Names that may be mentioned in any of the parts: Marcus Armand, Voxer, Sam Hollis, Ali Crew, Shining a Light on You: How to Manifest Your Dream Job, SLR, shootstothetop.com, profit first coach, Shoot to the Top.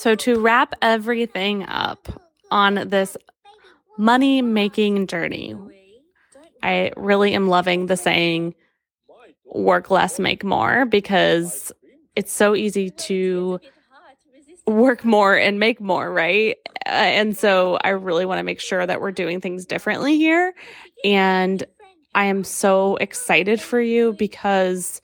So to wrap everything up on this money-making journey, I really am loving the saying, work less, make more, because it's so easy to work more and make more, right? And so I really want to make sure that we're doing things differently here. And I am so excited for you because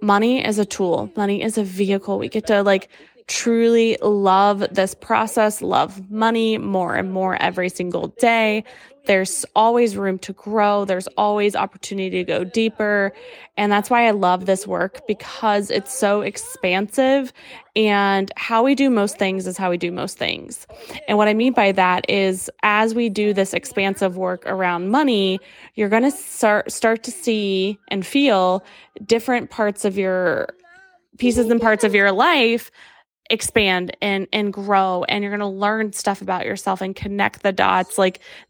money is a tool. Money is a vehicle. We get to truly love this process, love money more and more every single day. There's always room to grow. There's always opportunity to go deeper. And that's why I love this work, because it's so expansive, and how we do most things is how we do most things. And what I mean by that is, as we do this expansive work around money, you're going to start to see and feel different parts of your pieces and parts of your life expand and grow, and you're going to learn stuff about yourself and connect the dots.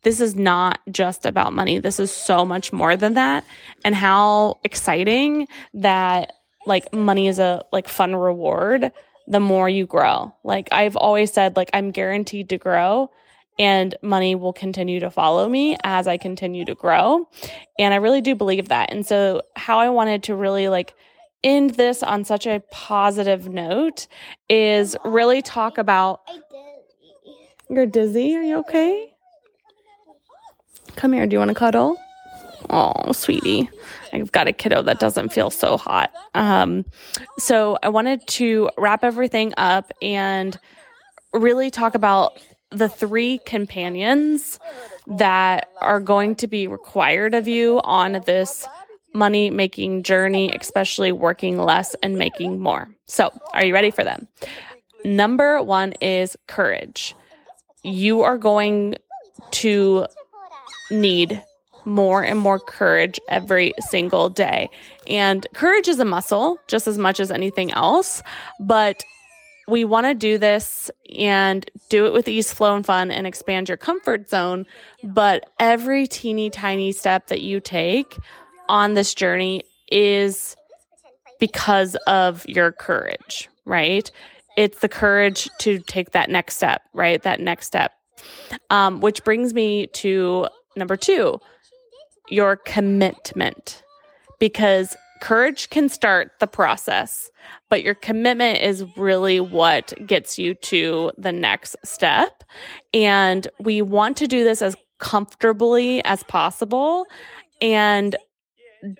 This is not just about money. This is so much more than that. And how exciting that money is a fun reward the more you grow. I've always said, I'm guaranteed to grow, and money will continue to follow me as I continue to grow. And I really do believe that. And so how I wanted to really end this on such a positive note is really talk about... You're dizzy? Are you okay? Come here. Do you want to cuddle? Oh, sweetie. I've got a kiddo that doesn't feel so hot. So I wanted to wrap everything up and really talk about the three companions that are going to be required of you on this money-making journey, especially working less and making more. So are you ready for them? Number one is courage. You are going to need more and more courage every single day. And courage is a muscle just as much as anything else, but we want to do this and do it with ease, flow, and fun, and expand your comfort zone. But every teeny tiny step that you take on this journey is because of your courage, right? It's the courage to take that next step, right? That next step. Which brings me to number two, your commitment. Because courage can start the process, but your commitment is really what gets you to the next step. And we want to do this as comfortably as possible. And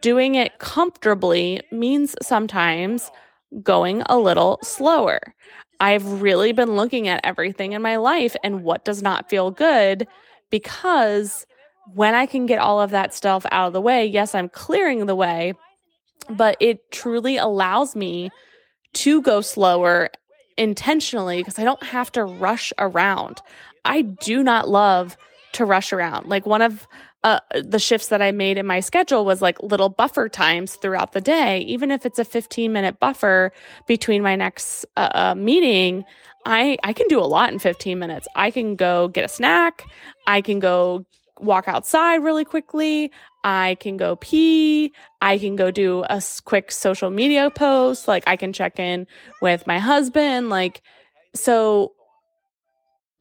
doing it comfortably means sometimes going a little slower. I've really been looking at everything in my life and what does not feel good, because when I can get all of that stuff out of the way, yes, I'm clearing the way, but it truly allows me to go slower intentionally, because I don't have to rush around. I do not love to rush around. One of the shifts that I made in my schedule was little buffer times throughout the day. Even if it's a 15-minute buffer between my next meeting, I can do a lot in 15 minutes. I can go get a snack. I can go walk outside really quickly. I can go pee. I can go do a quick social media post. I can check in with my husband. So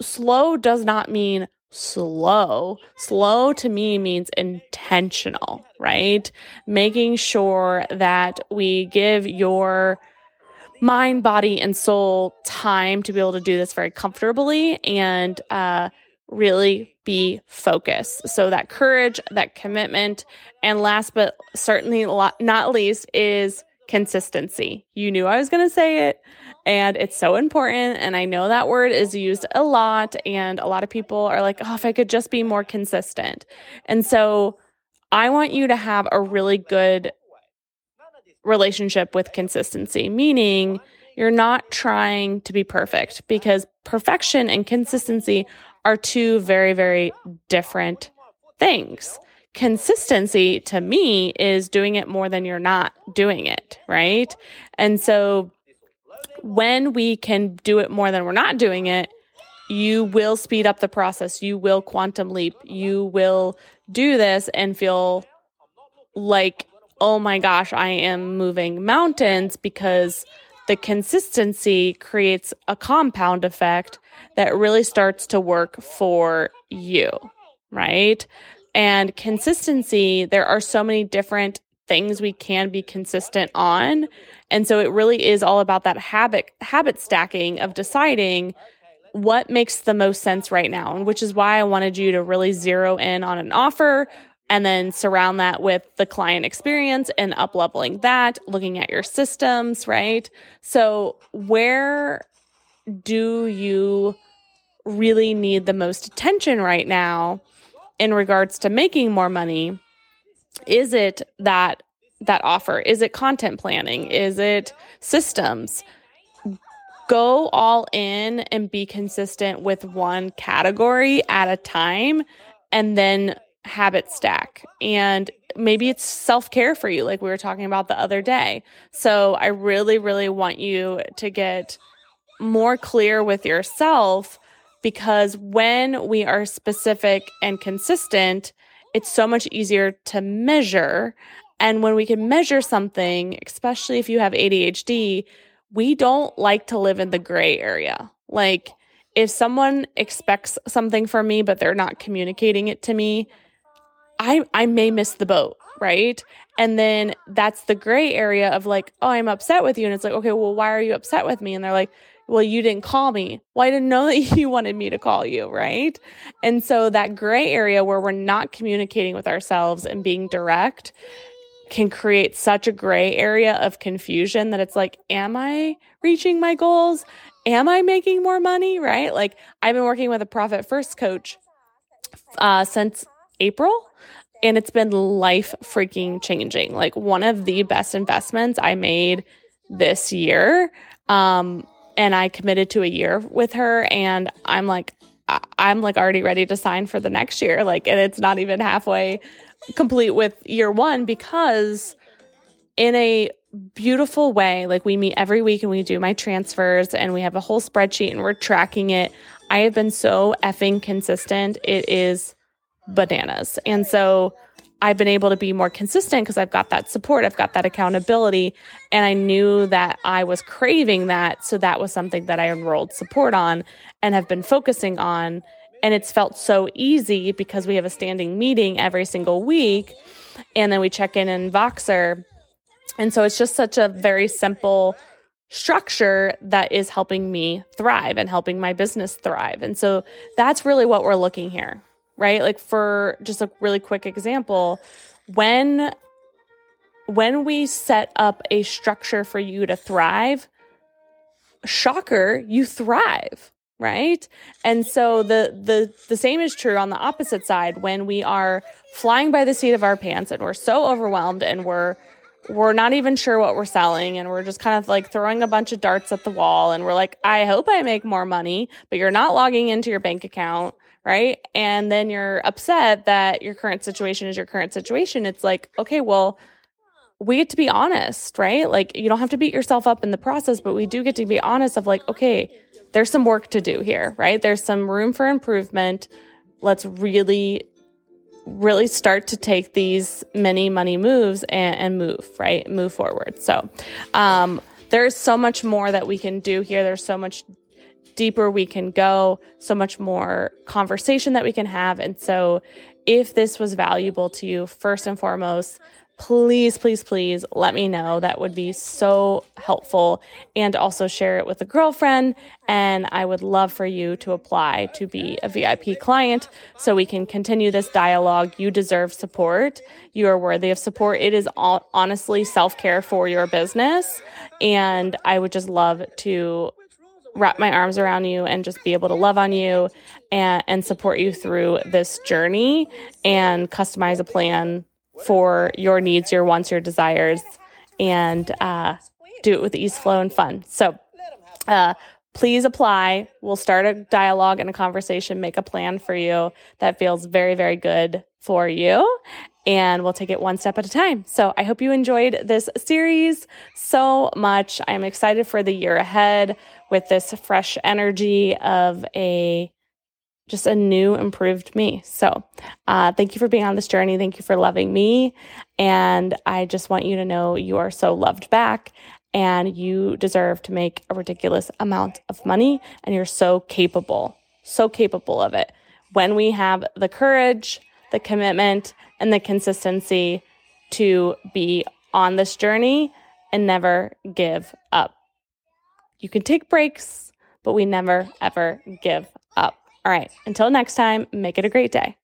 slow does not mean slow. Slow to me means intentional, right? Making sure that we give your mind, body, and soul time to be able to do this very comfortably and really be focused. So that courage, that commitment, and last but certainly not least is consistency. You knew I was going to say it, and it's so important. And I know that word is used a lot, and a lot of people are oh, if I could just be more consistent. And so I want you to have a really good relationship with consistency, meaning you're not trying to be perfect, because perfection and consistency are two very, very different things. Consistency to me is doing it more than you're not doing it, right? And so when we can do it more than we're not doing it, you will speed up the process. You will quantum leap. You will do this and feel oh my gosh, I am moving mountains, because the consistency creates a compound effect that really starts to work for you, right? And consistency, there are so many different things we can be consistent on. And so it really is all about that habit stacking of deciding what makes the most sense right now, and which is why I wanted you to really zero in on an offer and then surround that with the client experience and up-leveling that, looking at your systems, right? So where do you really need the most attention right now in regards to making more money? Is it that offer? Is it content planning? Is it systems? Go all in and be consistent with one category at a time, and then habit stack. And maybe it's self-care for you, like we were talking about the other day. So I really, really want you to get more clear with yourself, because when we are specific and consistent, it's so much easier to measure. And when we can measure something, especially if you have ADHD, we don't like to live in the gray area. Like, if someone expects something from me, but they're not communicating it to me, I may miss the boat, right? And then that's the gray area of like, oh, I'm upset with you. And it's like, okay, well, why are you upset with me? And they're like, well, you didn't call me. Well, I didn't know that you wanted me to call you, right? And so that gray area where we're not communicating with ourselves and being direct can create such a gray area of confusion that it's like, am I reaching my goals? Am I making more money, right? Like, I've been working with a Profit First coach since April, and it's been life freaking changing. Like, one of the best investments I made this year. And I committed to a year with her, and I'm like already ready to sign for the next year. Like, and it's not even halfway complete with year one, because in a beautiful way, like, we meet every week and we do my transfers and we have a whole spreadsheet and we're tracking it. I have been so effing consistent. It is bananas. And so I've been able to be more consistent because I've got that support. I've got that accountability. And I knew that I was craving that. So that was something that I enrolled support on and have been focusing on. And it's felt so easy because we have a standing meeting every single week. And then we check in Voxer. And so it's just such a very simple structure that is helping me thrive and helping my business thrive. And so that's really what we're looking here. Right? Like, for just a really quick example, when we set up a structure for you to thrive, shocker, you thrive, right? And so the same is true on the opposite side. When we are flying by the seat of our pants and we're so overwhelmed and we're not even sure what we're selling, and we're just kind of like throwing a bunch of darts at the wall, and we're like, I hope I make more money, but you're not logging into your bank account, right? And then you're upset that your current situation is your current situation. It's like, okay, well, we get to be honest, right? Like, you don't have to beat yourself up in the process, but we do get to be honest of like, okay, there's some work to do here, right? There's some room for improvement. Let's really, really start to take these many money moves and move, right? Move forward. So there's so much more that we can do here. There's so much deeper we can go, so much more conversation that we can have. And so if this was valuable to you, first and foremost, please, please, please let me know. That would be so helpful. And also share it with a girlfriend. And I would love for you to apply to be a VIP client so we can continue this dialogue. You deserve support. You are worthy of support. It is all, honestly, self-care for your business. And I would just love to wrap my arms around you and just be able to love on you and support you through this journey and customize a plan for your needs, your wants, your desires, and do it with ease, flow, and fun. So please apply. We'll start a dialogue and a conversation, make a plan for you that feels very, very good for you. And we'll take it one step at a time. So I hope you enjoyed this series so much. I'm excited for the year ahead with this fresh energy of just a new, improved me. So thank you for being on this journey. Thank you for loving me. And I just want you to know you are so loved back. and you deserve to make a ridiculous amount of money, and you're so capable of it. When we have the courage, the commitment, and the consistency to be on this journey and never give up. You can take breaks, but we never, ever give up. All right, until next time, make it a great day.